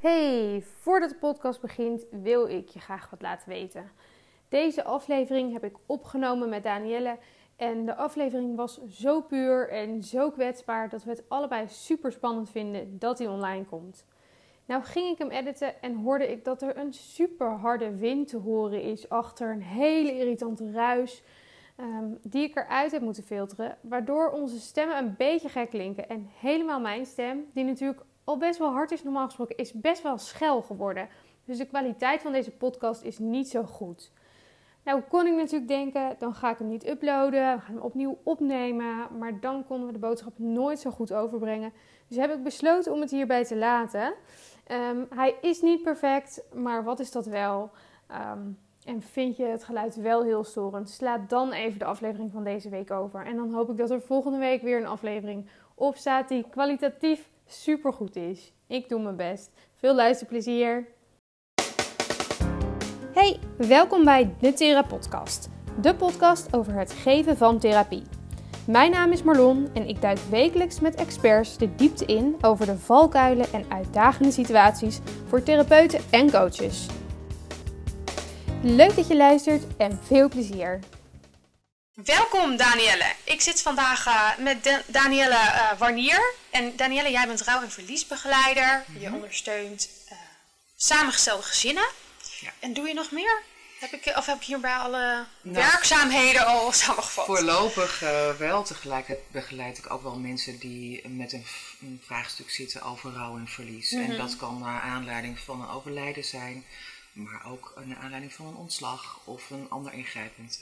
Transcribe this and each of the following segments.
Hey, voordat de podcast begint wil ik je graag wat laten weten. Deze aflevering heb ik opgenomen met Daniëlle en de aflevering was zo puur en zo kwetsbaar dat we het allebei super spannend vinden dat hij online komt. Nou ging ik hem editen en hoorde ik dat er een super harde wind te horen is achter een hele irritante ruis die ik eruit heb moeten filteren, waardoor onze stemmen een beetje gek klinken en helemaal mijn stem, die natuurlijk al best wel hard is normaal gesproken, is best wel schel geworden. Dus de kwaliteit van deze podcast is niet zo goed. Nou kon ik natuurlijk denken, dan ga ik hem niet uploaden, we gaan hem opnieuw opnemen, maar dan konden we de boodschap nooit zo goed overbrengen. Dus heb ik besloten om het hierbij te laten. Hij is niet perfect, maar wat is dat wel? En vind je het geluid wel heel storend? Sla dan even de aflevering van deze week over. En dan hoop ik dat er volgende week weer een aflevering op staat die kwalitatief supergoed is. Ik doe mijn best. Veel luisterplezier. Hey, welkom bij de TheraPodcast. De podcast over het geven van therapie. Mijn naam is Marlon en ik duik wekelijks met experts de diepte in over de valkuilen en uitdagende situaties voor therapeuten en coaches. Leuk dat je luistert en veel plezier. Welkom Daniëlle. Ik zit vandaag met Daniëlle Wanier. En Daniëlle, jij bent rouw- en verliesbegeleider. Mm-hmm. Je ondersteunt samengestelde gezinnen. Ja. En doe je nog meer? Heb ik hierbij alle werkzaamheden al samengevat? Voorlopig wel. Tegelijk begeleid ik ook wel mensen die met een vraagstuk zitten over rouw en verlies. Mm-hmm. En dat kan naar aanleiding van een overlijden zijn, maar ook naar aanleiding van een ontslag of een ander ingrijpend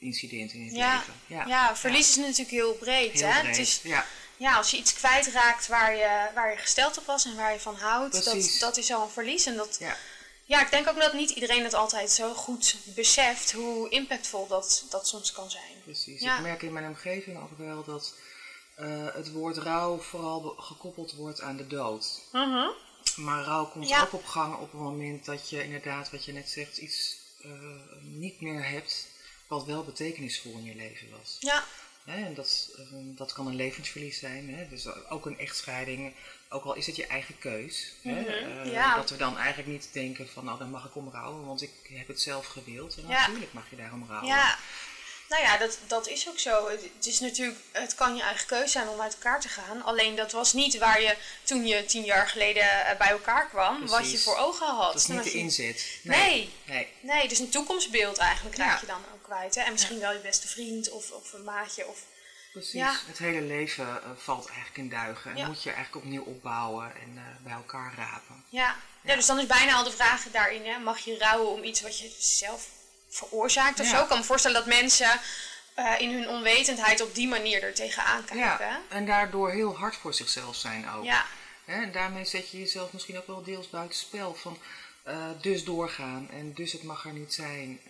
incident in het leven. Ja, verlies is natuurlijk heel breed. Heel breed. Het is, als je iets kwijtraakt waar je gesteld op was en waar je van houdt, dat is al een verlies. En dat, ik denk ook dat niet iedereen het altijd zo goed beseft hoe impactvol dat soms kan zijn. Precies, ik merk in mijn omgeving ook wel dat het woord rouw vooral gekoppeld wordt aan de dood. Uh-huh. Maar rouw komt ook op gang op het moment dat je inderdaad, wat je net zegt, iets niet meer hebt wat wel betekenisvol in je leven was. Ja. Hè, en dat kan een levensverlies zijn. Hè? Dus ook een echtscheiding, ook al is het je eigen keus. Mm-hmm. Hè? Dat we dan eigenlijk niet denken van, nou dan mag ik om rouwen, want ik heb het zelf gewild. En natuurlijk mag je daarom rouwen. Ja. Nou ja, dat is ook zo. Het is natuurlijk, het kan je eigen keuze zijn om uit elkaar te gaan. Alleen dat was niet waar je toen je 10 jaar geleden bij elkaar kwam, precies, wat je voor ogen had. Dat is niet de inzet. Nee, dus een toekomstbeeld eigenlijk raak je dan ook kwijt. Hè? En misschien wel je beste vriend of een maatje. Of, precies, het hele leven valt eigenlijk in duigen. En moet je eigenlijk opnieuw opbouwen en bij elkaar rapen. Ja, dus dan is bijna al de vraag daarin, hè? Mag je rouwen om iets wat je zelf veroorzaakt of zo. Ik kan me voorstellen dat mensen in hun onwetendheid op die manier er tegenaan kijken. Ja, en daardoor heel hard voor zichzelf zijn ook. Ja. Hè? En daarmee zet je jezelf misschien ook wel deels buitenspel van dus doorgaan en dus het mag er niet zijn.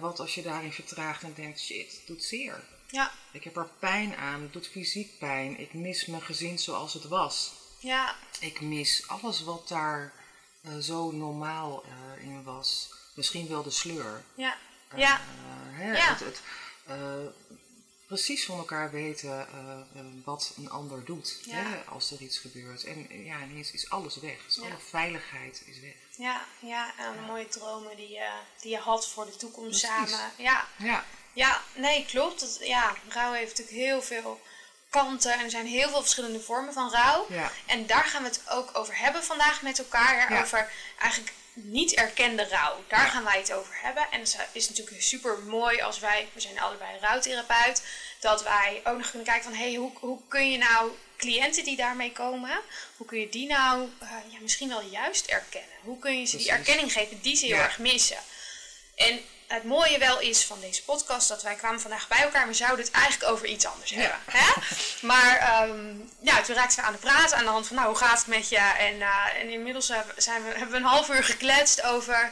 Wat als je daarin vertraagt en denkt, shit, het doet zeer. Ja. Ik heb er pijn aan, het doet fysiek pijn. Ik mis mijn gezin zoals het was. Ja. Ik mis alles wat daar zo normaal in was. Misschien wel de sleur. Precies van elkaar weten wat een ander doet als er iets gebeurt. En ineens is alles weg. Dus alle veiligheid is weg. De mooie dromen die je had voor de toekomst precies. Samen. Klopt. Rouw heeft natuurlijk heel veel kanten en er zijn heel veel verschillende vormen van rouw. Ja. En daar gaan we het ook over hebben vandaag met elkaar. Over eigenlijk niet erkende rouw. Daar gaan wij het over hebben. En het is natuurlijk super mooi als we zijn allebei rouwtherapeut, dat wij ook nog kunnen kijken van, hoe kun je nou cliënten die daarmee komen, hoe kun je die nou misschien wel juist erkennen? Hoe kun je ze die erkenning geven die ze heel erg missen? En het mooie wel is van deze podcast, dat wij kwamen vandaag bij elkaar, maar zouden het eigenlijk over iets anders hebben. Hè? Maar toen raakten we aan de praat aan de hand van, hoe gaat het met je? En inmiddels hebben we een half uur gekletst over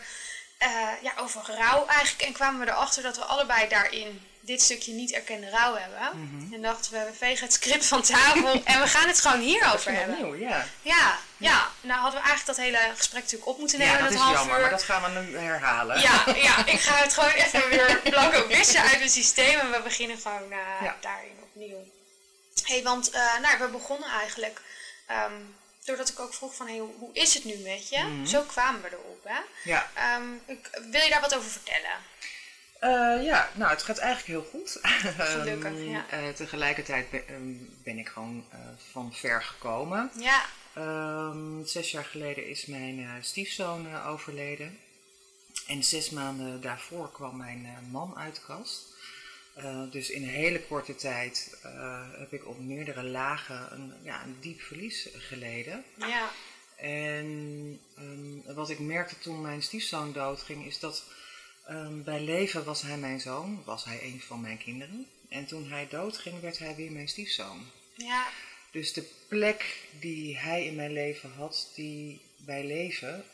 rouw eigenlijk. En kwamen we erachter dat we allebei daarin dit stukje niet erkende rouw hebben. Mm-hmm. En dachten we, vegen het script van tafel en we gaan het gewoon hierover hebben. Nieuw, Nou hadden we eigenlijk dat hele gesprek natuurlijk op moeten nemen. Ja, dat is half jammer, uur. Maar dat gaan we nu herhalen. Ik ga het gewoon even weer blanco wissen uit het systeem en we beginnen gewoon daarin opnieuw. We begonnen eigenlijk doordat ik ook vroeg van, hey, hoe is het nu met je? Mm-hmm. Zo kwamen we erop, hè? Ja. Wil je daar wat over vertellen? Ja, nou, het gaat eigenlijk heel goed. Gelukkig, ja. Tegelijkertijd ben ik gewoon van ver gekomen. Ja. 6 jaar geleden is mijn stiefzoon overleden. En 6 maanden daarvoor kwam mijn man uit de kast. Dus in een hele korte tijd heb ik op meerdere lagen een diep verlies geleden. Ja. En wat ik merkte toen mijn stiefzoon doodging is dat bij leven was hij mijn zoon, was hij een van mijn kinderen. En toen hij doodging werd hij weer mijn stiefzoon. Ja. Dus de plek die hij in mijn leven had, die bij leven,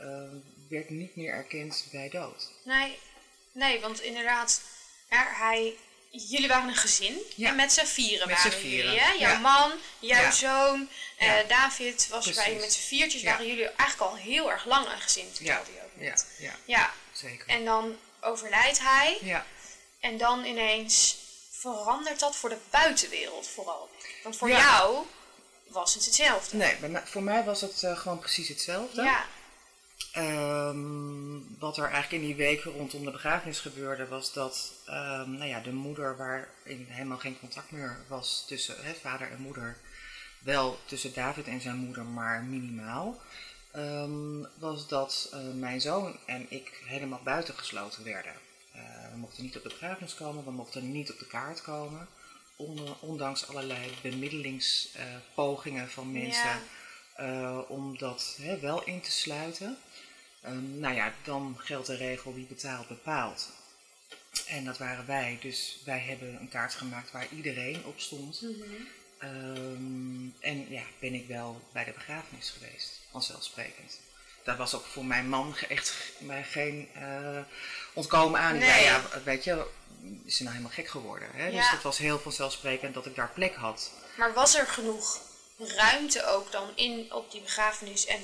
werd niet meer erkend bij dood. Nee, want inderdaad, jullie waren een gezin. Ja. En met z'n vieren jullie, hè? Jouw man, jouw zoon, David was erbij. Met z'n viertjes waren jullie eigenlijk al heel erg lang een gezin, vertelde je ook net. Ja, zeker. En dan overlijdt hij. Ja. En dan ineens verandert dat voor de buitenwereld vooral. Want voor jou was het hetzelfde. Nee, voor mij was het gewoon precies hetzelfde. Ja. Wat er eigenlijk in die weken rondom de begrafenis gebeurde was dat de moeder, waarin helemaal geen contact meer was tussen vader en moeder, wel tussen David en zijn moeder, maar minimaal, was dat mijn zoon en ik helemaal buitengesloten werden. We mochten niet op de begrafenis komen, we mochten niet op de kaart komen, ondanks allerlei bemiddelingspogingen van mensen. Ja. Om dat wel in te sluiten. Dan geldt de regel wie betaalt bepaalt. En dat waren wij. Dus wij hebben een kaart gemaakt waar iedereen op stond. Mm-hmm. Ben ik wel bij de begrafenis geweest. Vanzelfsprekend. Dat was ook voor mijn man echt geen ontkomen aan. Nee. Is nou helemaal gek geworden. Hè? Ja. Dus dat was heel vanzelfsprekend dat ik daar plek had. Maar was er genoeg ruimte ook dan op die begrafenis en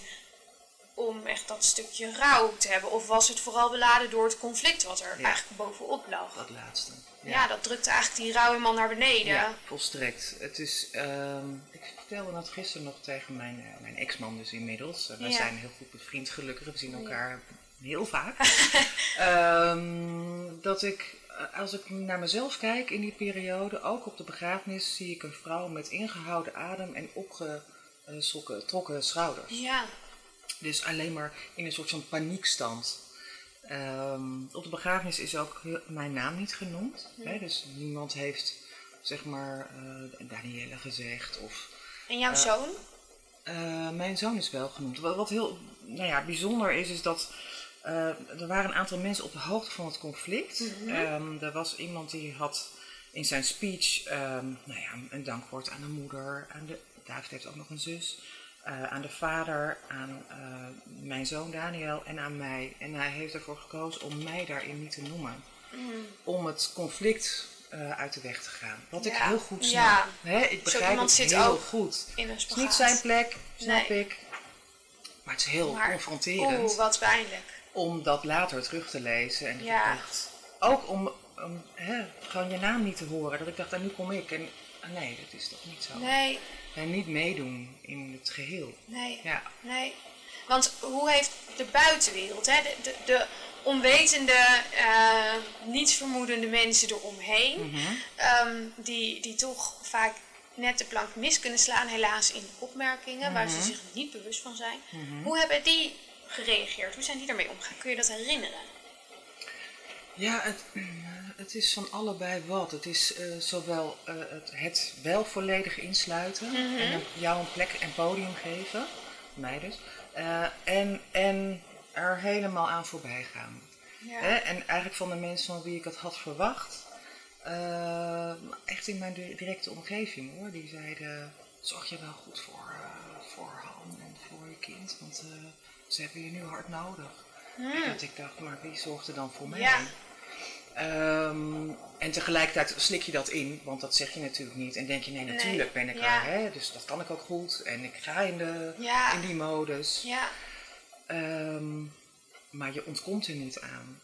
om echt dat stukje rouw te hebben? Of was het vooral beladen door het conflict wat er eigenlijk bovenop lag? Dat laatste. Ja. Dat drukte eigenlijk die rouw helemaal naar beneden. Ja, volstrekt. Het is, ik vertelde dat gisteren nog tegen mijn ex-man dus inmiddels. Wij zijn heel goed bevriend, gelukkig. We zien elkaar heel vaak. Dat ik, als ik naar mezelf kijk in die periode, ook op de begrafenis, zie ik een vrouw met ingehouden adem en opgetrokken schouders. Ja. Dus alleen maar in een soort van paniekstand. Op de begrafenis is ook mijn naam niet genoemd. Ja. Hè? Dus niemand heeft, zeg maar, Daniëlle gezegd. Of, en jouw zoon? Mijn zoon is wel genoemd. Wat heel bijzonder is dat... er waren een aantal mensen op de hoogte van het conflict. Mm-hmm. Er was iemand die had in zijn speech een dankwoord aan de moeder. David heeft ook nog een zus. Aan de vader, aan mijn zoon Daniel en aan mij. En hij heeft ervoor gekozen om mij daarin niet te noemen. Mm. Om het conflict uit de weg te gaan. Wat ik heel goed snap. Ja. Hè? Ik begrijp het zit heel goed. Het is niet zijn plek, snap ik. Maar het is heel confronterend. Wat pijnlijk. Om dat later terug te lezen. En ook om gewoon je naam niet te horen. Dat ik dacht, nu kom ik. En nee, dat is toch niet zo. Nee. En niet meedoen in het geheel. Nee. Ja. Nee. Want hoe heeft de buitenwereld, de onwetende, niets vermoedende mensen eromheen, mm-hmm. Die toch vaak net de plank mis kunnen slaan, helaas in opmerkingen, mm-hmm. waar ze zich niet bewust van zijn. Mm-hmm. Hoe hebben die gereageerd? Hoe zijn die daarmee omgegaan? Kun je dat herinneren? Ja, het is van allebei wat. Het is zowel het wel volledig insluiten, mm-hmm. en jou een plek en podium geven, mij dus, en er helemaal aan voorbij gaan. Ja. En eigenlijk van de mensen van wie ik het had verwacht, echt in mijn directe omgeving hoor, die zeiden, zorg je wel goed voor Han en voor je kind, want ze hebben je nu hard nodig. Mm. Dat ik dacht, maar wie zorgt er dan voor mij? Ja. En tegelijkertijd slik je dat in, want dat zeg je natuurlijk niet. En denk je, nee, natuurlijk ben ik er, hè? Dus dat kan ik ook goed. En ik ga in die modus. Ja. Maar je ontkomt er niet aan.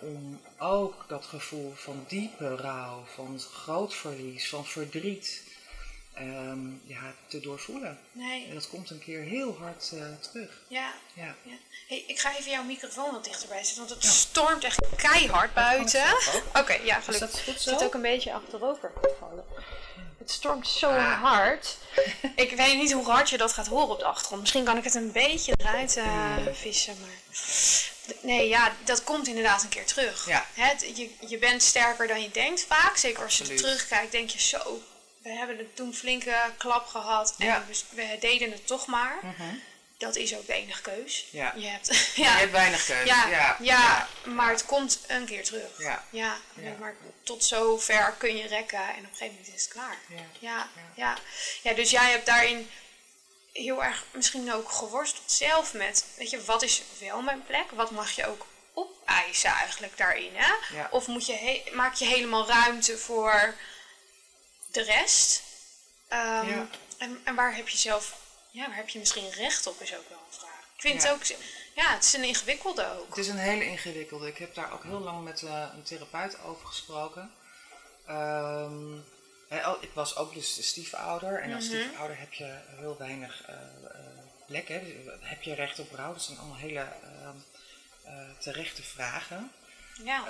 Om ook dat gevoel van diepe rouw, van groot verlies, van verdriet, te doorvoelen. Nee. En dat komt een keer heel hard terug. Ja. Hey, ik ga even jouw microfoon wat dichterbij zetten, want het stormt echt keihard buiten. Oké, ja, gelukkig. Is dat goed zo? Het zit ook een beetje achterover gevallen. Het stormt zo hard. Ik weet niet hoe hard je dat gaat horen op de achtergrond. Misschien kan ik het een beetje eruit vissen, maar... Nee, ja, dat komt inderdaad een keer terug. Ja. Je bent sterker dan je denkt vaak. Zeker als je terugkijkt, denk je zo... We hebben het toen flinke klap gehad en we deden het toch maar. Mm-hmm. Dat is ook de enige keus. Ja. Je hebt weinig keus. Ja, maar het komt een keer terug. Ja. Maar tot zover kun je rekken en op een gegeven moment is het klaar. Ja, dus jij hebt daarin heel erg misschien ook geworsteld zelf met, weet je, wat is wel mijn plek? Wat mag je ook opeisen eigenlijk daarin? Hè? Ja. Of moet je maak je helemaal ruimte voor... de rest. En waar heb je misschien recht op, is ook wel een vraag. Ik vind het ook, het is een ingewikkelde ook. Het is een hele ingewikkelde. Ik heb daar ook heel lang met een therapeut over gesproken. Ik was ook dus de stiefouder. En als stiefouder heb je heel weinig plek. Hè. Dus heb je recht op rouw? Dat zijn allemaal hele terechte vragen. Ja.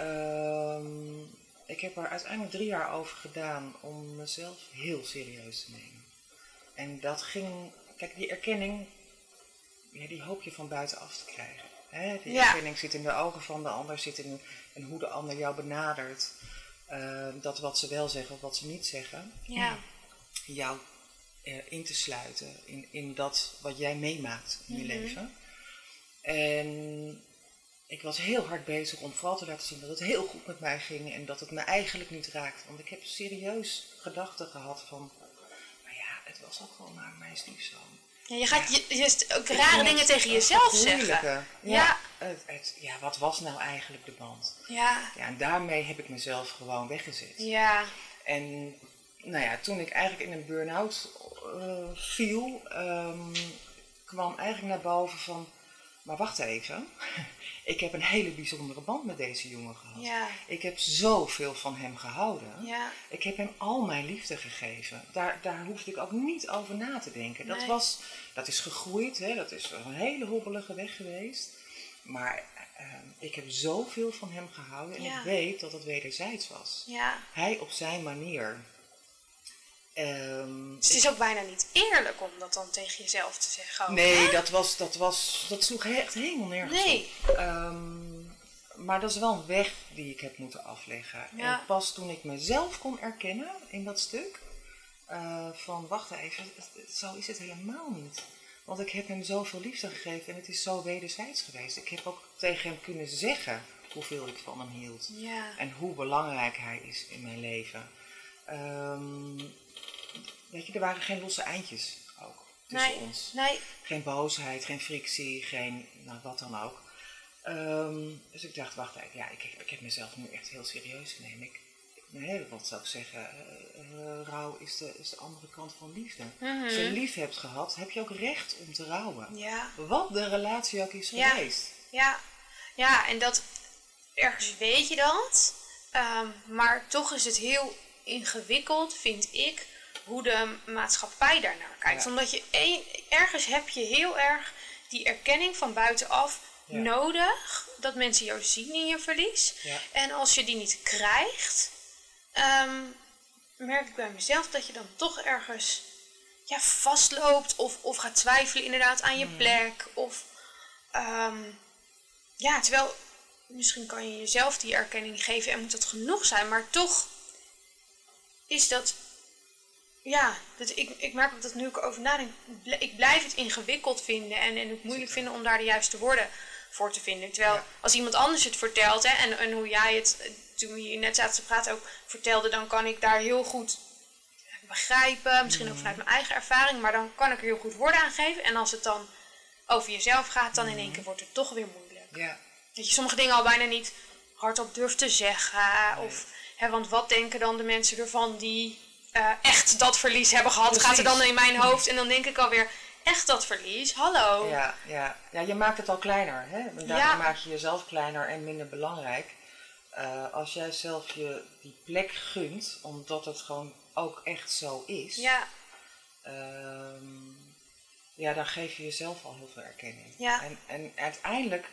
Ik heb er uiteindelijk 3 jaar over gedaan om mezelf heel serieus te nemen. En dat ging... Kijk, die erkenning, die hoop je van buitenaf te krijgen. Hè? Die erkenning zit in de ogen van de ander, zit in hoe de ander jou benadert. Dat wat ze wel zeggen of wat ze niet zeggen. Ja. Jou in te sluiten in dat wat jij meemaakt in je leven. En... Ik was heel hard bezig om vooral te laten zien dat het heel goed met mij ging en dat het me eigenlijk niet raakt. Want ik heb serieus gedachten gehad van, maar ja, het was ook gewoon maar mijn stiefzoon. Ja, je gaat ook rare dingen tegen jezelf zeggen. Ja. Wat was nou eigenlijk de band? Ja. Ja, en daarmee heb ik mezelf gewoon weggezet. Ja. En nou ja, toen ik eigenlijk in een burn-out viel, kwam eigenlijk naar boven van, maar wacht even, ik heb een hele bijzondere band met deze jongen gehad. Ja. Ik heb zoveel van hem gehouden. Ja. Ik heb hem al mijn liefde gegeven. Daar hoefde ik ook niet over na te denken. Nee. Dat is gegroeid, hè? Dat is een hele hobbelige weg geweest. Maar ik heb zoveel van hem gehouden en ik weet dat het wederzijds was. Ja. Hij op zijn manier. Dus het is ook bijna niet eerlijk om dat dan tegen jezelf te zeggen. Ook, nee, dat sloeg echt helemaal nergens op. Maar dat is wel een weg die ik heb moeten afleggen. Ja. En pas toen ik mezelf kon erkennen in dat stuk, van wacht even, zo is het helemaal niet. Want ik heb hem zoveel liefde gegeven en het is zo wederzijds geweest. Ik heb ook tegen hem kunnen zeggen hoeveel ik van hem hield. Ja. En hoe belangrijk hij is in mijn leven. Weet je, er waren geen losse eindjes ook tussen ons. Nee. Geen boosheid, geen frictie, geen wat dan ook. Dus ik dacht, wacht even, ik heb mezelf nu echt heel serieus genomen. Wat zou ik zeggen, rouw is de andere kant van liefde. Mm-hmm. Als je lief hebt gehad, heb je ook recht om te rouwen. Ja. Wat de relatie ook is geweest. Ja, en dat ergens weet je dat. Maar toch is het heel ingewikkeld, vind ik, hoe de maatschappij daarnaar kijkt. Ja. Omdat je ergens heb je heel erg die erkenning van buitenaf nodig. Dat mensen jou zien in je verlies. Ja. En als je die niet krijgt, merk ik bij mezelf dat je dan toch ergens vastloopt. Of gaat twijfelen inderdaad aan je plek. Of terwijl misschien kan je jezelf die erkenning geven en moet dat genoeg zijn. Maar toch is dat... Ja, ik merk ook dat nu ik over nadenk, ik blijf het ingewikkeld vinden en het moeilijk vinden om daar de juiste woorden voor te vinden. Terwijl als iemand anders het vertelt, hè, en hoe jij het, toen we hier net zaten te praten, ook vertelde, dan kan ik daar heel goed begrijpen. Misschien ook vanuit mijn eigen ervaring, maar dan kan ik er heel goed woorden aan geven. En als het dan over jezelf gaat, dan in één keer wordt het toch weer moeilijk. Ja. Dat je sommige dingen al bijna niet hardop durft te zeggen. Nee. Of, hè, want wat denken dan de mensen ervan die... echt dat verlies hebben gehad, gaat er dan in mijn hoofd en dan denk ik alweer, echt dat verlies, hallo. Ja, je maakt het al kleiner, hè? En daarom maak je jezelf kleiner en minder belangrijk. Als jij zelf je die plek gunt, omdat het gewoon ook echt zo is, Ja, dan geef je jezelf al heel veel erkenning. Ja. En uiteindelijk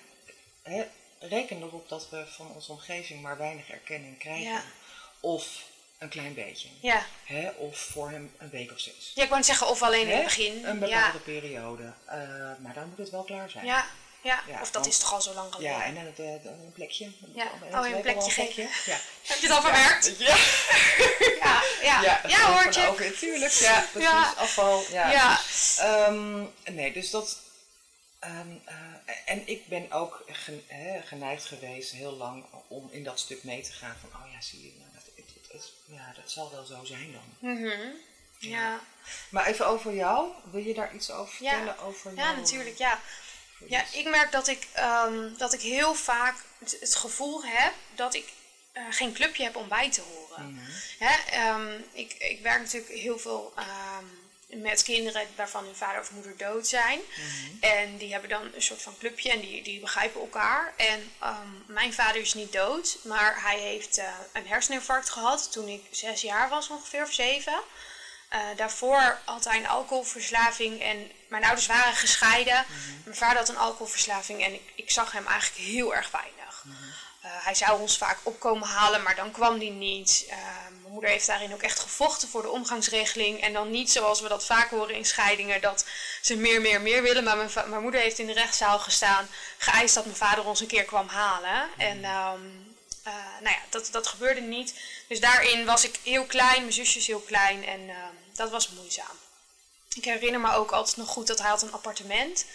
reken erop dat we van onze omgeving maar weinig erkenning krijgen. Ja. Of een klein beetje. Ja. Hè? Of voor hem een week of 6. Ja, ik wou zeggen, of alleen in het begin. Een bepaalde periode. Maar dan moet het wel klaar zijn. Ja. Ja, ja, of dat is toch al zo lang geleden. Ja, en dan een plekje. Ja. Oh, een plekje geven. Ja. Heb je het al verwerkt? Ja. Ja, hoort je. Over, tuurlijk, ja, precies. Ja. Afval. Ja. Ja. Nee, dus dat... en ik ben ook geneigd geweest heel lang om in dat stuk mee te gaan. Van, oh ja, zie je, dat zal wel zo zijn dan. Mm-hmm. Ja. Ja. Maar even over jou. Wil je daar iets over vertellen? Ja, over jou? Ja, natuurlijk, ja. Ja, ik merk dat ik heel vaak het gevoel heb dat ik geen clubje heb om bij te horen. Mm-hmm. Ik werk natuurlijk heel veel met kinderen waarvan hun vader of moeder dood zijn. Mm-hmm. En die hebben dan een soort van clubje en die begrijpen elkaar. En mijn vader is niet dood, maar hij heeft een herseninfarct gehad toen ik 6 jaar was ongeveer, of 7. Daarvoor had hij een alcoholverslaving en mijn ouders waren gescheiden. Mm-hmm. Mijn vader had een alcoholverslaving en ik zag hem eigenlijk heel erg weinig. Mm-hmm. Hij zou ons vaak opkomen halen, maar dan kwam hij niet. Mijn moeder heeft daarin ook echt gevochten voor de omgangsregeling. En dan niet zoals we dat vaak horen in scheidingen, dat ze meer willen. Maar mijn moeder heeft in de rechtszaal gestaan, geëist dat mijn vader ons een keer kwam halen. Mm-hmm. En... nou ja, dat gebeurde niet. Dus daarin was ik heel klein, mijn zusje is heel klein en dat was moeizaam. Ik herinner me ook altijd nog goed dat hij had een appartement.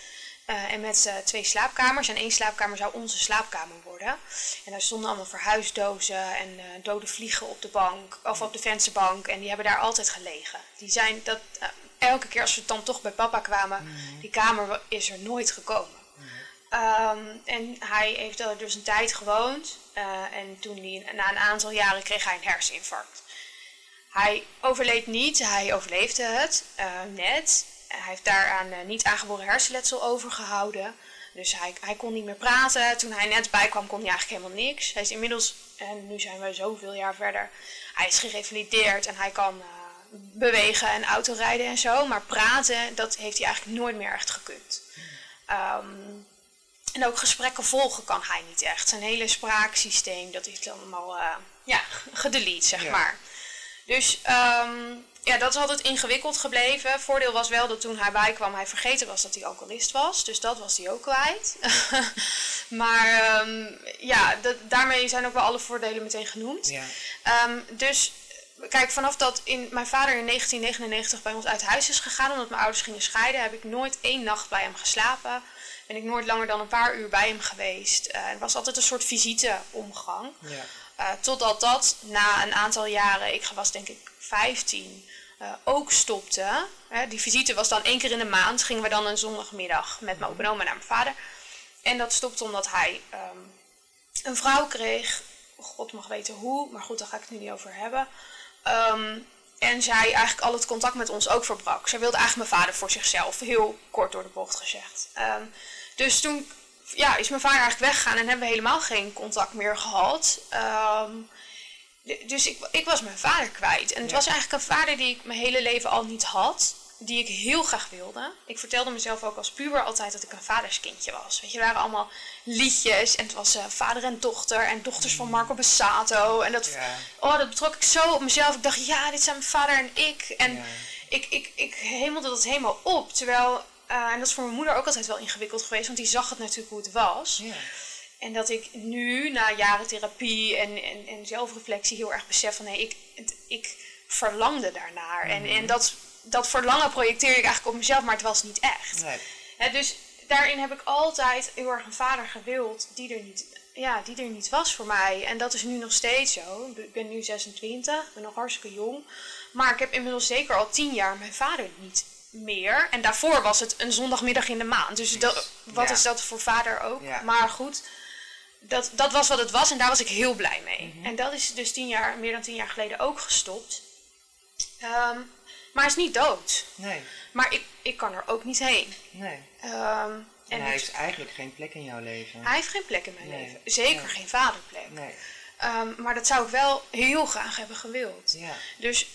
En met 2 slaapkamers. En 1 slaapkamer zou onze slaapkamer worden. En daar stonden allemaal verhuisdozen en dode vliegen op de bank, of op de vensterbank. En die hebben daar altijd gelegen. Die zijn dat elke keer als we dan toch bij papa kwamen, die kamer is er nooit gekomen. En hij heeft er dus een tijd gewoond. En toen na een aantal jaren kreeg hij een herseninfarct. Hij overleed niet, hij overleefde het net. Hij heeft daaraan niet aangeboren hersenletsel overgehouden. Dus hij kon niet meer praten. Toen hij net bijkwam kon hij eigenlijk helemaal niks. Hij is inmiddels, en nu zijn we zoveel jaar verder, hij is gerevalideerd en hij kan bewegen en autorijden en zo. Maar praten, dat heeft hij eigenlijk nooit meer echt gekund. En ook gesprekken volgen kan hij niet echt. Zijn hele spraaksysteem, dat is allemaal gedelete, zeg maar. Dus dat is altijd ingewikkeld gebleven. Voordeel was wel dat toen hij bijkwam, hij vergeten was dat hij alcoholist was. Dus dat was hij ook kwijt. Maar daarmee zijn ook wel alle voordelen meteen genoemd. Ja. Dus kijk, vanaf dat mijn vader in 1999 bij ons uit huis is gegaan, omdat mijn ouders gingen scheiden, heb ik nooit 1 nacht bij hem geslapen. Ben ik nooit langer dan een paar uur bij hem geweest. Er was altijd een soort visiteomgang. Ja. Totdat dat na een aantal jaren, ik was denk ik 15, ook stopte. Die visite was dan 1 keer in de maand. Gingen we dan een zondagmiddag met mijn opa en oma naar mijn vader. En dat stopte omdat hij een vrouw kreeg. God mag weten hoe, maar goed, daar ga ik het nu niet over hebben. En zij eigenlijk al het contact met ons ook verbrak. Zij wilde eigenlijk mijn vader voor zichzelf, heel kort door de bocht gezegd. Dus toen is mijn vader eigenlijk weggegaan en hebben we helemaal geen contact meer gehad. Dus ik was mijn vader kwijt. En het was eigenlijk een vader die ik mijn hele leven al niet had. Die ik heel graag wilde. Ik vertelde mezelf ook als puber altijd dat ik een vaderskindje was. Weet je, er waren allemaal liedjes. En het was vader en dochter. En dochters van Marco Bassato. En dat betrok ik zo op mezelf. Ik dacht, dit zijn mijn vader en ik. En ik hemelde dat helemaal op. Terwijl, en dat is voor mijn moeder ook altijd wel ingewikkeld geweest. Want die zag het natuurlijk hoe het was. Ja. En dat ik nu, na jaren therapie en zelfreflectie, heel erg besef van, nee, ik verlangde daarnaar. Mm-hmm. En dat verlangen projecteerde ik eigenlijk op mezelf, maar het was niet echt. Nee. He, dus daarin heb ik altijd heel erg een vader gewild die er niet was voor mij. En dat is nu nog steeds zo. Ik ben nu 26, ik ben nog hartstikke jong. Maar ik heb inmiddels zeker al 10 jaar mijn vader niet meer. En daarvoor was het een zondagmiddag in de maand. Dus wat is dat voor vader ook? Ja. Maar goed, dat was wat het was en daar was ik heel blij mee. Mm-hmm. En dat is dus meer dan 10 jaar geleden ook gestopt. Maar hij is niet dood. Nee. Maar ik kan er ook niet heen. Nee. En hij heeft eigenlijk geen plek in jouw leven. Hij heeft geen plek in mijn leven. Zeker geen vaderplek. Nee. Maar dat zou ik wel heel graag hebben gewild. Ja. Dus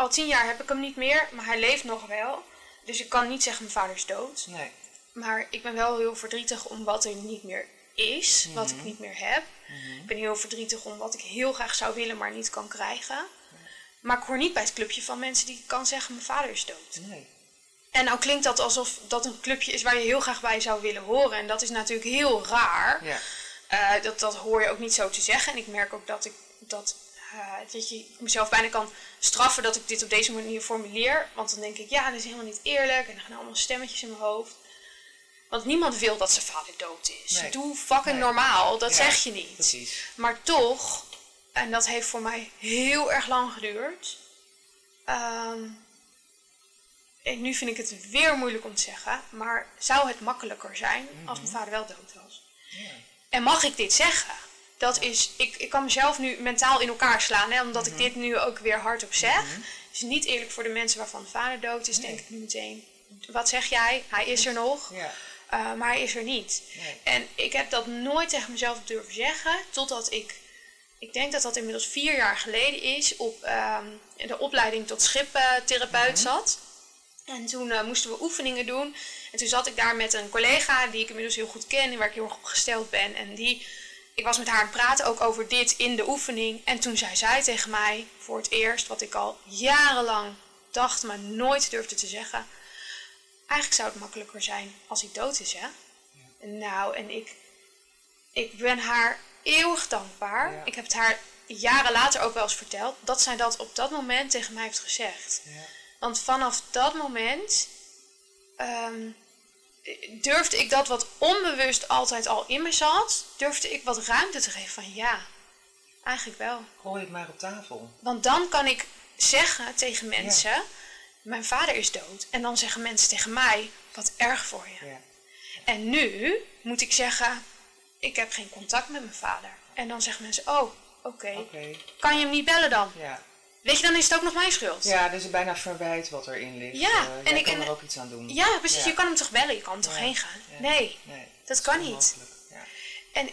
al 10 jaar heb ik hem niet meer, maar hij leeft nog wel. Dus ik kan niet zeggen mijn vader is dood. Nee. Maar ik ben wel heel verdrietig om wat er niet meer is, mm-hmm. wat ik niet meer heb. Mm-hmm. Ik ben heel verdrietig om wat ik heel graag zou willen, maar niet kan krijgen. Nee. Maar ik hoor niet bij het clubje van mensen die kan zeggen mijn vader is dood. Nee. En nou klinkt dat alsof dat een clubje is waar je heel graag bij zou willen horen. En dat is natuurlijk heel raar. Ja. Dat hoor je ook niet zo te zeggen. En ik merk ook dat dat je mezelf bijna kan straffen dat ik dit op deze manier formuleer. Want dan denk ik, ja, dat is helemaal niet eerlijk. En dan gaan allemaal stemmetjes in mijn hoofd. Want niemand wil dat zijn vader dood is. Nee. Doe fucking normaal, dat zeg je niet. Precies. Maar toch, en dat heeft voor mij heel erg lang geduurd. En nu vind ik het weer moeilijk om te zeggen. Maar zou het makkelijker zijn als mijn vader wel dood was? Ja. En mag ik dit zeggen? Dat is, ik kan mezelf nu mentaal in elkaar slaan. Hè, omdat ik dit nu ook weer hardop zeg. Het is niet eerlijk voor de mensen waarvan de vader dood is. Nee. Denk ik nu meteen. Wat zeg jij? Hij is er nog. Ja. Maar hij is er niet. Nee. En ik heb dat nooit tegen mezelf durven zeggen. Totdat ik denk dat dat inmiddels 4 jaar geleden is. Op de opleiding tot schiptherapeut zat. En toen moesten we oefeningen doen. En toen zat ik daar met een collega die ik inmiddels heel goed ken. Waar ik heel erg op gesteld ben. En ik was met haar aan het praten ook over dit in de oefening. En toen zei zij tegen mij voor het eerst. Wat ik al jarenlang dacht maar nooit durfde te zeggen. Eigenlijk zou het makkelijker zijn als hij dood is, hè? Ja. Nou, en ik ben haar eeuwig dankbaar. Ja. Ik heb het haar jaren later ook wel eens verteld. Dat zij dat op dat moment tegen mij heeft gezegd. Ja. Want vanaf dat moment durfde ik dat wat onbewust altijd al in me zat, durfde ik wat ruimte te geven van ja, eigenlijk wel. Gooi het maar op tafel. Want dan kan ik zeggen tegen mensen, mijn vader is dood. En dan zeggen mensen tegen mij, wat erg voor je. Ja. Ja. En nu moet ik zeggen, ik heb geen contact met mijn vader. En dan zeggen mensen, oh, oké. Kan je hem niet bellen dan? Ja. Weet je, dan is het ook nog mijn schuld. Ja, dus bijna verwijt wat erin ligt. Ja, en ik kan er ook iets aan doen. Ja, precies. Ja. Je kan hem toch bellen? Je kan hem toch heen gaan? Ja. Nee, dat kan niet. Ja. En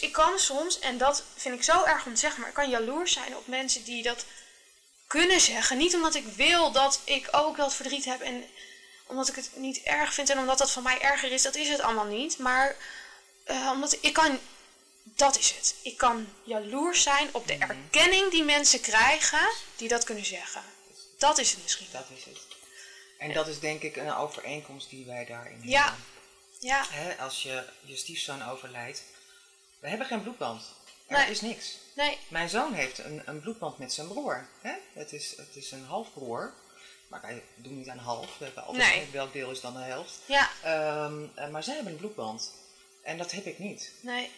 ik kan soms, en dat vind ik zo erg om te zeggen, maar ik kan jaloers zijn op mensen die dat kunnen zeggen. Niet omdat ik wil dat ik ook dat verdriet heb en omdat ik het niet erg vind en omdat dat van mij erger is. Dat is het allemaal niet. Maar omdat ik kan... Dat is het. Ik kan jaloers zijn op de erkenning die mensen krijgen die dat kunnen zeggen. Dat is het misschien. Dat is het. En dat is denk ik een overeenkomst die wij daarin hebben. Ja. Hè, als je stiefzoon overlijdt. We hebben geen bloedband. Er is niks. Nee. Mijn zoon heeft een bloedband met zijn broer. Hè? Het is een halfbroer. Maar wij doen niet aan half. We hebben altijd welk deel is dan de helft. Ja. Maar zij hebben een bloedband. En dat heb ik niet. Nee.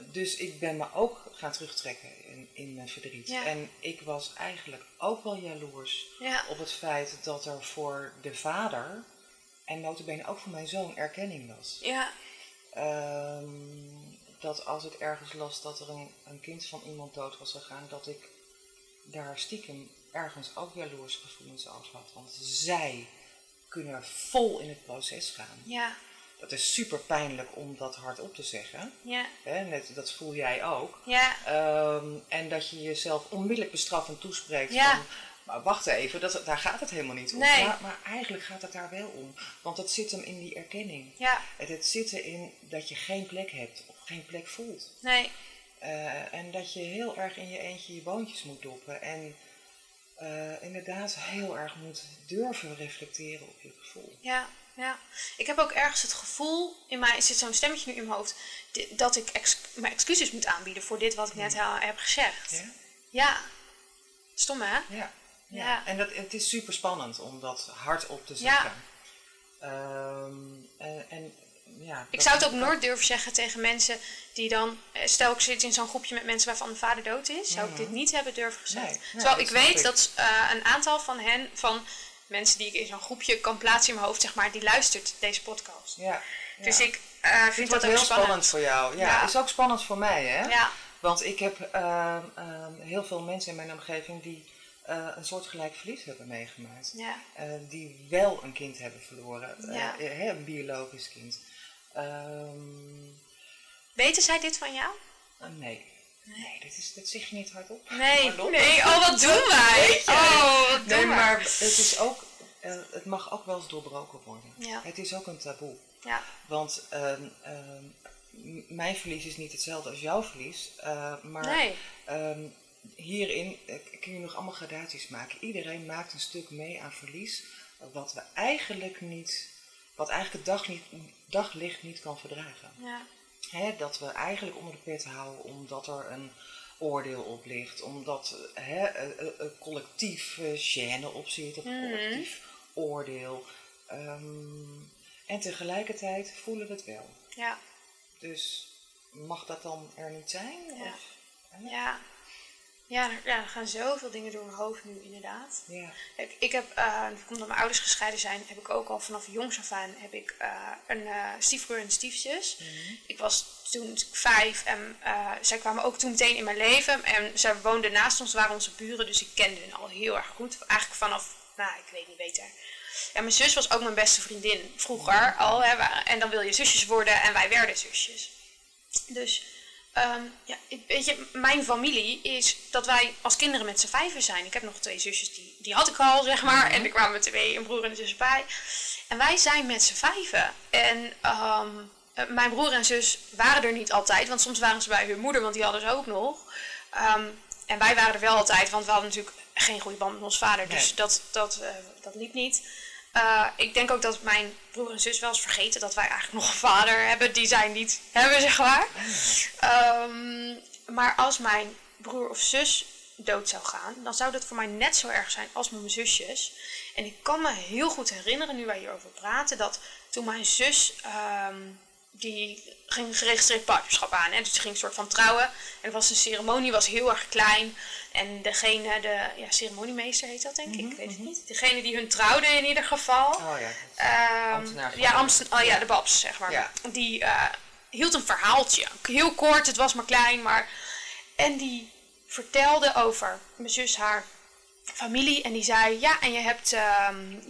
Dus ik ben me ook gaan terugtrekken in mijn verdriet. Ja. En ik was eigenlijk ook wel jaloers op het feit dat er voor de vader en nota bene ook voor mijn zoon erkenning was. Ja. Dat als ik ergens las dat er een kind van iemand dood was gegaan, dat ik daar stiekem ergens ook jaloers gevoelens over had. Want zij kunnen vol in het proces gaan. Ja. Dat is super pijnlijk om dat hardop te zeggen. Ja. Hè, dat voel jij ook. Ja. En dat je jezelf onmiddellijk bestraffend toespreekt. Ja. Van, maar wacht even, daar gaat het helemaal niet om. Nee. Maar eigenlijk gaat het daar wel om. Want het zit hem in die erkenning. Ja. Het zit erin dat je geen plek hebt of geen plek voelt. Nee. En dat je heel erg in je eentje je boontjes moet doppen. En inderdaad heel erg moet durven reflecteren op je gevoel. Ja. Ja, ik heb ook ergens het gevoel, in mij zit zo'n stemmetje nu in mijn hoofd, dat ik mijn excuses moet aanbieden voor dit wat ik net heb gezegd. Ja. Stom hè? Ja. En het is super spannend om dat hardop te zeggen. Ja. Ik zou het ook nooit durven zeggen tegen mensen die dan... Stel, ik zit in zo'n groepje met mensen waarvan de vader dood is, zou ik dit niet hebben durven gezegd. Nee, terwijl ik weet dat een aantal van hen... van mensen die ik in zo'n groepje kan plaatsen in mijn hoofd, zeg maar, die luistert deze podcast. Ja. Dus ik vind dat ook heel spannend voor jou. Ja, het is ook spannend voor mij, hè? Ja. Want ik heb heel veel mensen in mijn omgeving die een soortgelijk verlies hebben meegemaakt. Ja. Die wel een kind hebben verloren. Ja. Een biologisch kind. Weten zij dit van jou? Nee. Nee, dat zeg je niet hardop. Nee, oh wat doen wij? Maar het is ook, het mag ook wel eens doorbroken worden. Ja. Het is ook een taboe. Ja. Want mijn verlies is niet hetzelfde als jouw verlies. Hierin kun je nog allemaal gradaties maken. Iedereen maakt een stuk mee aan verlies wat we eigenlijk niet, wat eigenlijk het daglicht niet kan verdragen. Ja. He, dat we eigenlijk onder de pet houden omdat er een oordeel op ligt. Omdat collectief gêne op zit, of collectief oordeel. En tegelijkertijd voelen we het wel. Ja. Dus mag dat dan er niet zijn? Ja. Of, er gaan zoveel dingen door mijn hoofd nu inderdaad. Ja. Ik heb, omdat mijn ouders gescheiden zijn, heb ik ook al vanaf jongs af aan een stiefbroer en stiefzus. Mm-hmm. Ik was toen 5 en zij kwamen ook toen meteen in mijn leven. En zij woonden naast ons, waren onze buren, dus ik kende hen al heel erg goed. Eigenlijk vanaf, ik weet niet beter. En mijn zus was ook mijn beste vriendin vroeger al. Hè, en dan wil je zusjes worden en wij werden zusjes. Dus... mijn familie is dat wij als kinderen met z'n 5 zijn. Ik heb nog 2 zusjes, die had ik al, zeg maar. En er kwamen 2, een broer en een zus bij. En wij zijn met z'n 5. En mijn broer en zus waren er niet altijd, want soms waren ze bij hun moeder, want die hadden ze ook nog. En wij waren er wel altijd, want we hadden natuurlijk geen goede band met ons vader. Nee. Dus dat liep niet. Ik denk ook dat mijn broer en zus wel eens vergeten dat wij eigenlijk nog een vader hebben die zij niet hebben, zeg maar. Maar als mijn broer of zus dood zou gaan, dan zou dat voor mij net zo erg zijn als mijn zusjes. En ik kan me heel goed herinneren, nu wij hierover praten, dat toen mijn zus, die ging geregistreerd partnerschap aan. Hè? Dus ze ging een soort van trouwen. En was de ceremonie was heel erg klein. En ceremoniemeester heet dat, denk ik. Ik weet het niet. Degene die hun trouwde in ieder geval. Oh ja, de Babs, zeg maar. Ja. Die hield een verhaaltje. Heel kort, het was maar klein. Maar... En die vertelde over mijn zus, haar familie. En die zei, ja, en je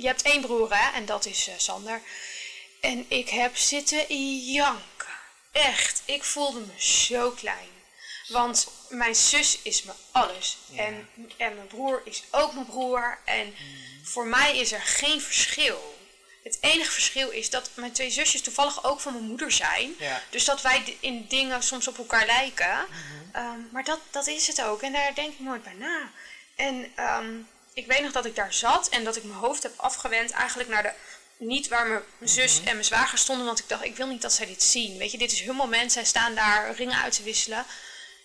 hebt 1 broer, hè? En dat is Sander. En ik heb zitten janken. Echt, ik voelde me zo klein. Want mijn zus is me alles. Ja. En mijn broer is ook mijn broer. En voor mij is er geen verschil. Het enige verschil is dat mijn 2 zusjes toevallig ook van mijn moeder zijn. Ja. Dus dat wij in dingen soms op elkaar lijken. Maar dat is het ook. En daar denk ik nooit bij na. En ik weet nog dat ik daar zat. En dat ik mijn hoofd heb afgewend eigenlijk naar de... Niet waar mijn zus en mijn zwager stonden, want ik dacht, ik wil niet dat zij dit zien. Weet je, dit is hun moment, zij staan daar ringen uit te wisselen.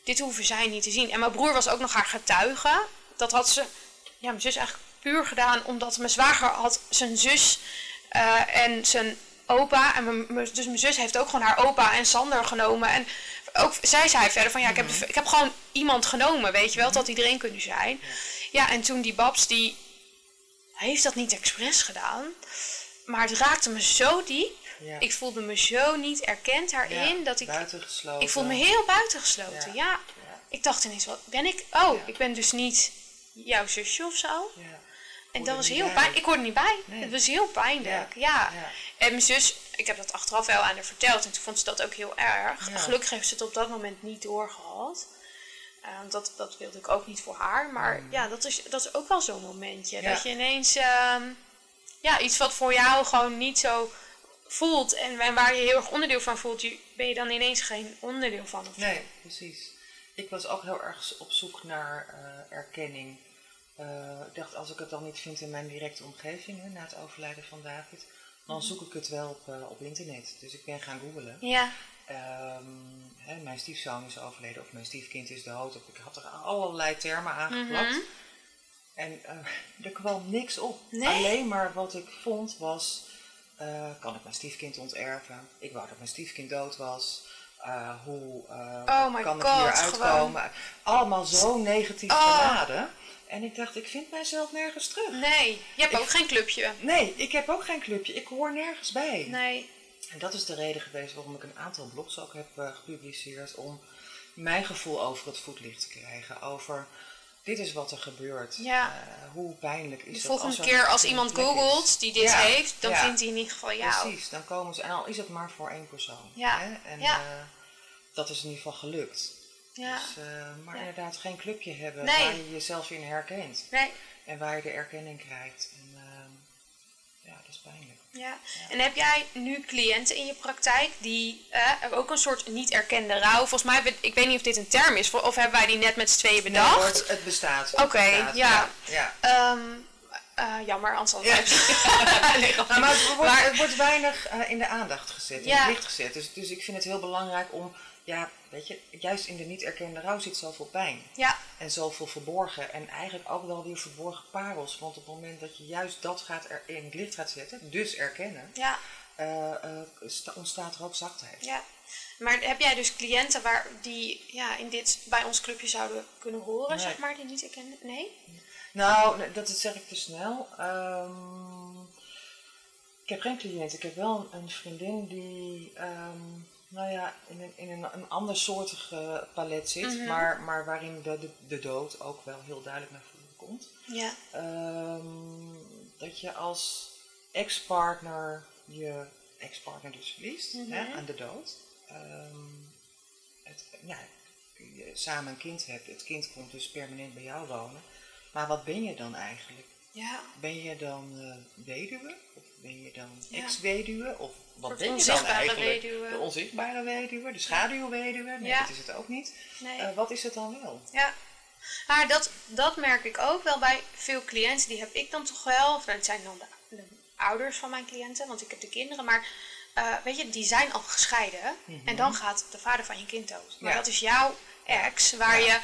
Dit hoeven zij niet te zien. En mijn broer was ook nog haar getuige. Dat had ze, mijn zus eigenlijk puur gedaan, omdat mijn zwager had zijn zus en zijn opa. En dus mijn zus heeft ook gewoon haar opa en Sander genomen. En ook zij zei verder van, ik heb gewoon iemand genomen, weet je wel, dat iedereen kunnen zijn. Ja, en toen die Babs, die heeft dat niet expres gedaan... Maar het raakte me zo diep. Ja. Ik voelde me zo niet erkend daarin. Ja, dat ik buitengesloten. Ik voelde me heel buitengesloten, ja. Ik dacht ineens, wat ben ik? Ik ben dus niet jouw zusje of zo. Ja. En dat was heel pijnlijk. Ik hoorde niet bij. Nee. Het was heel pijnlijk, ja. En mijn zus, ik heb dat achteraf wel aan haar verteld. En toen vond ze dat ook heel erg. Ja. Gelukkig heeft ze het op dat moment niet doorgehad. Dat wilde ik ook niet voor haar. Maar dat is ook wel zo'n momentje. Ja. Dat je ineens... iets wat voor jou gewoon niet zo voelt en waar je heel erg onderdeel van voelt, ben je dan ineens geen onderdeel van. Of nee, precies. Ik was ook heel erg op zoek naar erkenning. Ik dacht, als ik het dan niet vind in mijn directe omgeving, na het overlijden van David, dan zoek ik het wel op internet. Dus ik ben gaan googlen. Ja. Mijn stiefzoon is overleden of mijn stiefkind is dood. Of ik had er allerlei termen aangeplakt. En er kwam niks op. Nee? Alleen maar wat ik vond was... kan ik mijn stiefkind onterven? Ik wou dat mijn stiefkind dood was. Hoe kan ik hier uitkomen? Gewoon. Allemaal zo negatief geladen. En ik dacht, ik vind mijzelf nergens terug. Nee, je hebt ook geen clubje. Nee, ik heb ook geen clubje. Ik hoor nergens bij. Nee. En dat is de reden geweest waarom ik een aantal blogs ook heb gepubliceerd... om mijn gevoel over het voetlicht te krijgen. Over... Dit is wat er gebeurt. Ja. Hoe pijnlijk is dat? De volgende keer als iemand googelt die dit heeft, dan vindt hij in ieder geval jou. Precies, dan komen ze. En al is het maar voor 1 persoon. Ja. Hè? En dat is in ieder geval gelukt. Ja. Dus, maar inderdaad geen clubje hebben waar je jezelf in herkent. Nee. En waar je de erkenning krijgt. En, dat is pijnlijk. Ja. Ja. En heb jij nu cliënten in je praktijk die ook een soort niet erkende rouw? Volgens mij, ik weet niet of dit een term is. Of hebben wij die net met z'n tweeën bedacht? Nee, het bestaat. Oké, ja. Ja. Jammer, anders al maar het wordt weinig in de aandacht gezet, in het licht gezet. Dus ik vind het heel belangrijk om, weet je, juist in de niet erkende rouw zit zoveel pijn. Ja. En zoveel verborgen. En eigenlijk ook wel weer verborgen parels. Want op het moment dat je juist dat in het licht gaat zetten, dus erkennen, ontstaat er ook zachtheid. Ja. Maar heb jij dus cliënten die in dit bij ons clubje zouden kunnen horen, zeg maar, die niet erkennen? Nee? Nou, dat zeg ik te snel. Ik heb geen cliënt. Ik heb wel een vriendin die in een andersoortig palet zit. Mm-hmm. Maar waarin de dood ook wel heel duidelijk naar voren komt. Ja. Dat je als ex-partner je ex-partner dus verliest, mm-hmm, aan de dood. Je samen een kind hebt. Het kind komt dus permanent bij jou wonen. Maar wat ben je dan eigenlijk? Ja. Ben je dan weduwe? Of ben je dan ex-weduwe? Of wat ben je dan eigenlijk? Weduwe. De onzichtbare weduwe, de schaduwweduwe. Nee, dat is het ook niet. Nee. Wat is het dan wel? Ja. Maar dat merk ik ook wel bij veel cliënten. Die heb ik dan toch wel. Of het zijn dan de ouders van mijn cliënten, want ik heb de kinderen. Maar die zijn al gescheiden. Mm-hmm. En dan gaat de vader van je kind dood. Maar dat is jouw ex, waar je...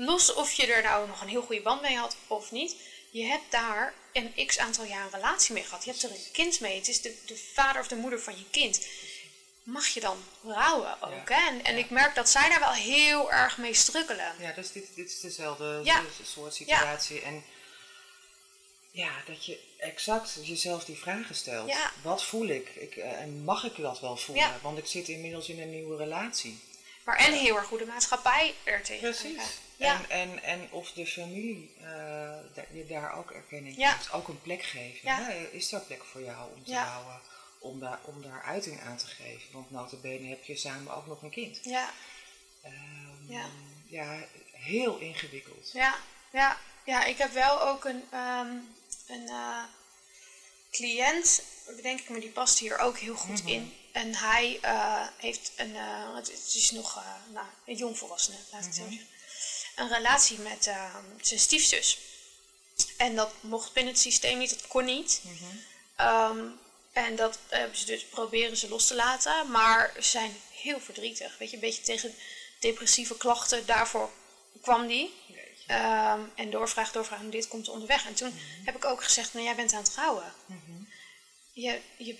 Los of je er nou nog een heel goede band mee had of niet. Je hebt daar een x aantal jaar een relatie mee gehad. Je hebt er een kind mee. Het is de vader of de moeder van je kind. Mag je dan rouwen ook? Ja. Hè? En ik merk dat zij daar wel heel erg mee strukkelen. Ja, dus dit is dezelfde soort situatie. Ja. En dat je exact jezelf die vragen stelt. Ja. Wat voel ik? En mag ik dat wel voelen? Ja. Want ik zit inmiddels in een nieuwe relatie. Maar en heel erg goede maatschappij ertegen. Precies. Ja. En of de familie je daar ook erkenning geeft, ook een plek geven. Ja. Hè? Is daar plek voor jou om te houden, om daar uiting aan te geven? Want nota bene heb je samen ook nog een kind. Ja, heel ingewikkeld. Ja, ik heb wel ook een cliënt, bedenk ik me, die past hier ook heel goed in. En hij heeft het is nog een jongvolwassene, laat ik het zo zeggen. Een relatie met zijn stiefzus. En dat mocht binnen het systeem niet, dat kon niet. Mm-hmm. En dat hebben ze dus proberen ze los te laten, maar ze zijn heel verdrietig. Weet je, een beetje tegen depressieve klachten, daarvoor kwam die. En doorvraag, en dit komt onderweg. En toen heb ik ook gezegd, jij bent aan het rouwen. Mm-hmm. Je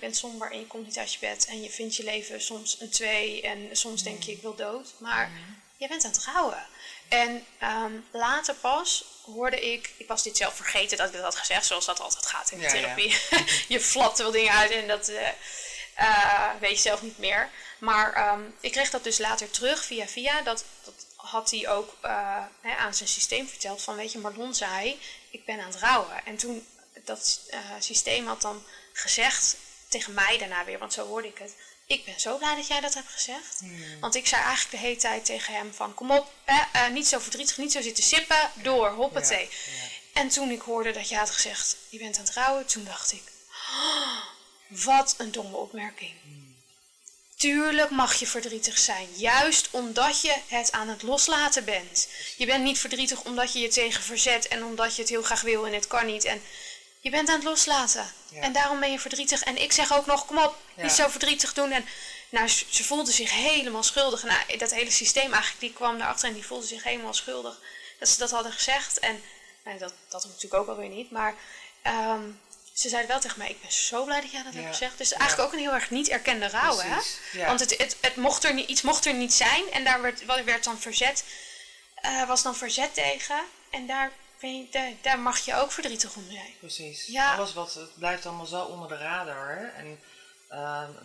bent somber en je komt niet uit je bed. En je vindt je leven soms een 2 en soms denk je, ik wil dood. Maar... Mm-hmm. Je bent aan het rouwen. En later pas hoorde ik was dit zelf vergeten dat ik dat had gezegd, zoals dat altijd gaat in de therapie. Ja. Je flapt wel dingen uit en dat weet je zelf niet meer. Maar ik kreeg dat dus later terug via. Dat had hij ook aan zijn systeem verteld van, weet je, Marlon zei, ik ben aan het rouwen. En toen dat systeem had dan gezegd tegen mij daarna weer, want zo hoorde ik het. Ik ben zo blij dat jij dat hebt gezegd. Mm. Want ik zei eigenlijk de hele tijd tegen hem van... Kom op, niet zo verdrietig, niet zo zitten sippen. Door, hoppatee. Ja. En toen ik hoorde dat jij had gezegd... Je bent aan het rouwen. Toen dacht ik... wat een domme opmerking. Mm. Tuurlijk mag je verdrietig zijn. Juist omdat je het aan het loslaten bent. Je bent niet verdrietig omdat je je tegen verzet... en omdat je het heel graag wil en het kan niet... En je bent aan het loslaten. Ja. En daarom ben je verdrietig. En ik zeg ook nog, kom op, niet zo verdrietig doen. En nou, ze voelde zich helemaal schuldig. Nou, dat hele systeem eigenlijk, die kwam daarachter en die voelde zich helemaal schuldig. Dat ze dat hadden gezegd. En nou, dat natuurlijk ook alweer niet. Maar ze zeiden wel tegen mij, ik ben zo blij dat jij dat hebt gezegd. Dus eigenlijk ook een heel erg niet erkende rouw. Hè? Ja. Want iets mocht er niet zijn. En daar werd dan verzet. Was dan verzet tegen. En daar mag je ook verdrietig om zijn. Precies. Ja. Alles het blijft allemaal zo onder de radar. Hè? En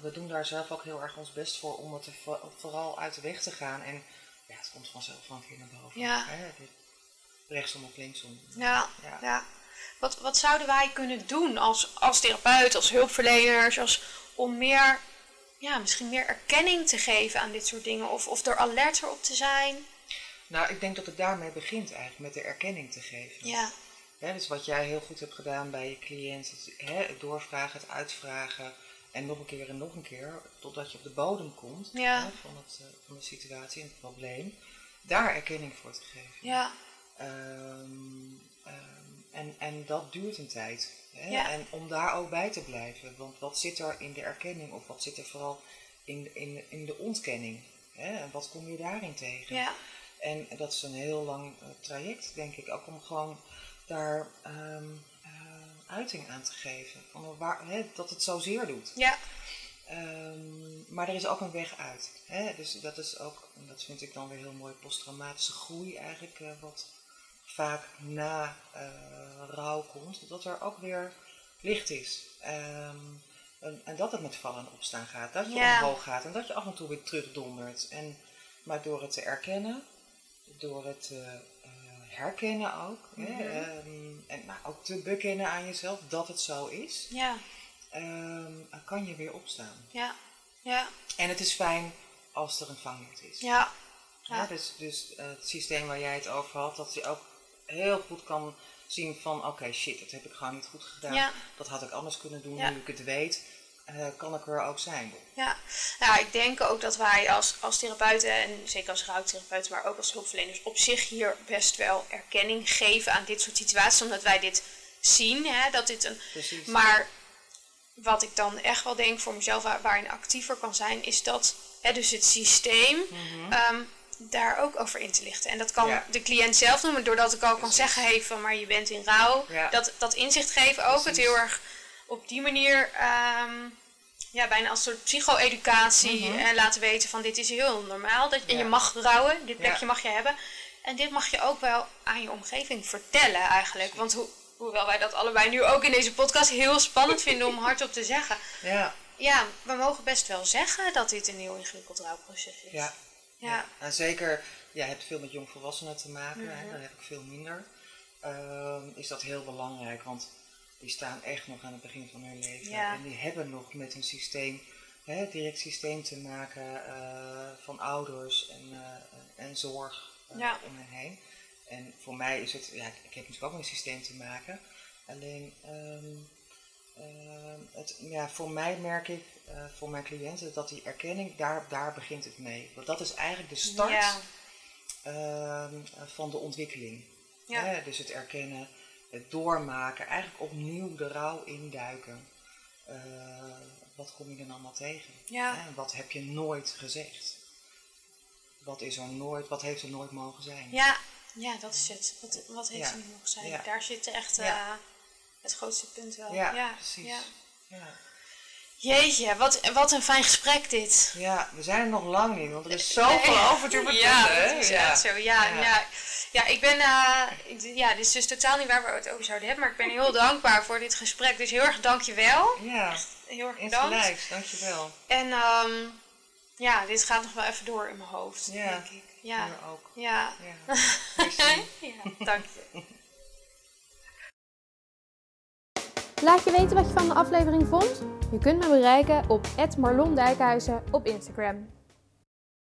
we doen daar zelf ook heel erg ons best voor om het vooral uit de weg te gaan. En het komt vanzelf van keer naar boven. Ja. Hè? Rechtsom of linksom. Ja. Wat zouden wij kunnen doen als therapeut, als hulpverleners, om meer ja, misschien meer erkenning te geven aan dit soort dingen? Of er alerter op te zijn? Nou, ik denk dat het daarmee begint eigenlijk, met de erkenning te geven. Ja. He, dus wat jij heel goed hebt gedaan bij je cliënt, het doorvragen, het uitvragen en nog een keer, totdat je op de bodem komt van de situatie en het probleem, daar erkenning voor te geven. Ja. En dat duurt een tijd. Hè? Ja. En om daar ook bij te blijven. Want wat zit er in de erkenning? Of wat zit er vooral in de ontkenning? Hè? En wat kom je daarin tegen? Ja. En dat is een heel lang traject, denk ik. Ook om gewoon daar uiting aan te geven. Dat het zozeer doet. Ja. Maar er is ook een weg uit. Hè? Dus dat is ook, en dat vind ik dan weer heel mooi, posttraumatische groei eigenlijk. Wat vaak na rouw komt, dat er ook weer licht is. En dat het met vallen en opstaan gaat. Dat je omhoog gaat en dat je af en toe weer terugdondert. Maar door het te erkennen, door het herkennen ook. Mm-hmm. Maar ook te bekennen aan jezelf dat het zo is. Ja. Kan je weer opstaan. Ja. Ja. En het is fijn als er een vangnet is. Ja. Ja. Ja, dus het systeem waar jij het over had, dat je ook heel goed kan zien van oké, shit, dat heb ik gewoon niet goed gedaan. Ja. Dat had ik anders kunnen doen, nu ik het weet. Kan ik er ook zijn. Ja, nou, ik denk ook dat wij als therapeuten, en zeker als rouwtherapeuten, maar ook als hulpverleners, op zich hier best wel erkenning geven aan dit soort situaties, omdat wij dit zien. Hè, dat dit een, precies, maar wat ik dan echt wel denk voor mezelf, waarin actiever kan zijn, is dat dus het systeem, mm-hmm, daar ook over in te lichten. En dat kan de cliënt zelf doen, maar doordat ik ook kan zeggen, hey, van, maar je bent in rouw. Ja. Dat inzicht geven ook, het heel erg op die manier, bijna als een soort psycho-educatie, mm-hmm, laten weten van dit is heel normaal. En je mag rouwen, dit plekje mag je hebben. En dit mag je ook wel aan je omgeving vertellen eigenlijk. Want hoewel wij dat allebei nu ook in deze podcast heel spannend vinden om hardop te zeggen. Ja. Ja, we mogen best wel zeggen dat dit een heel ingewikkeld rouwproces is. Ja. Ja. En zeker, jij hebt veel met jongvolwassenen te maken, mm-hmm, en dat heb ik veel minder. Is dat heel belangrijk, want die staan echt nog aan het begin van hun leven. Ja. En die hebben nog met een systeem, direct systeem te maken van ouders en zorg om hen heen. En voor mij is het, ik heb natuurlijk ook met een systeem te maken. Alleen, voor mij merk ik, voor mijn cliënten, dat die erkenning, daar begint het mee. Want dat is eigenlijk de start van de ontwikkeling. Ja. Hè? Dus het erkennen, het doormaken, eigenlijk opnieuw de rouw induiken. Wat kom je dan allemaal tegen? Ja. Hè? Wat heb je nooit gezegd? Wat heeft er nooit mogen zijn? Ja, ja, dat is het. Wat heeft er niet mogen zijn? Ja. Daar zit echt het grootste punt wel. Ja, ja, precies. Ja. Ja. Jeetje, wat een fijn gesprek dit. Ja, we zijn er nog lang niet, want er is zoveel over te vertellen. Ja, dat is echt zo. Ja, ik ben, dit is dus totaal niet waar we het over zouden hebben, maar ik ben heel dankbaar voor dit gesprek. Dus heel erg dankjewel. Ja, echt heel erg bedankt. Insgelijks, dankjewel. En dit gaat nog wel even door in mijn hoofd, denk ik. Ja, hier ook. Ja, ja. Ja, dank je. Laat je weten wat je van de aflevering vond? Je kunt me bereiken op @marlondijkhuizen op Instagram.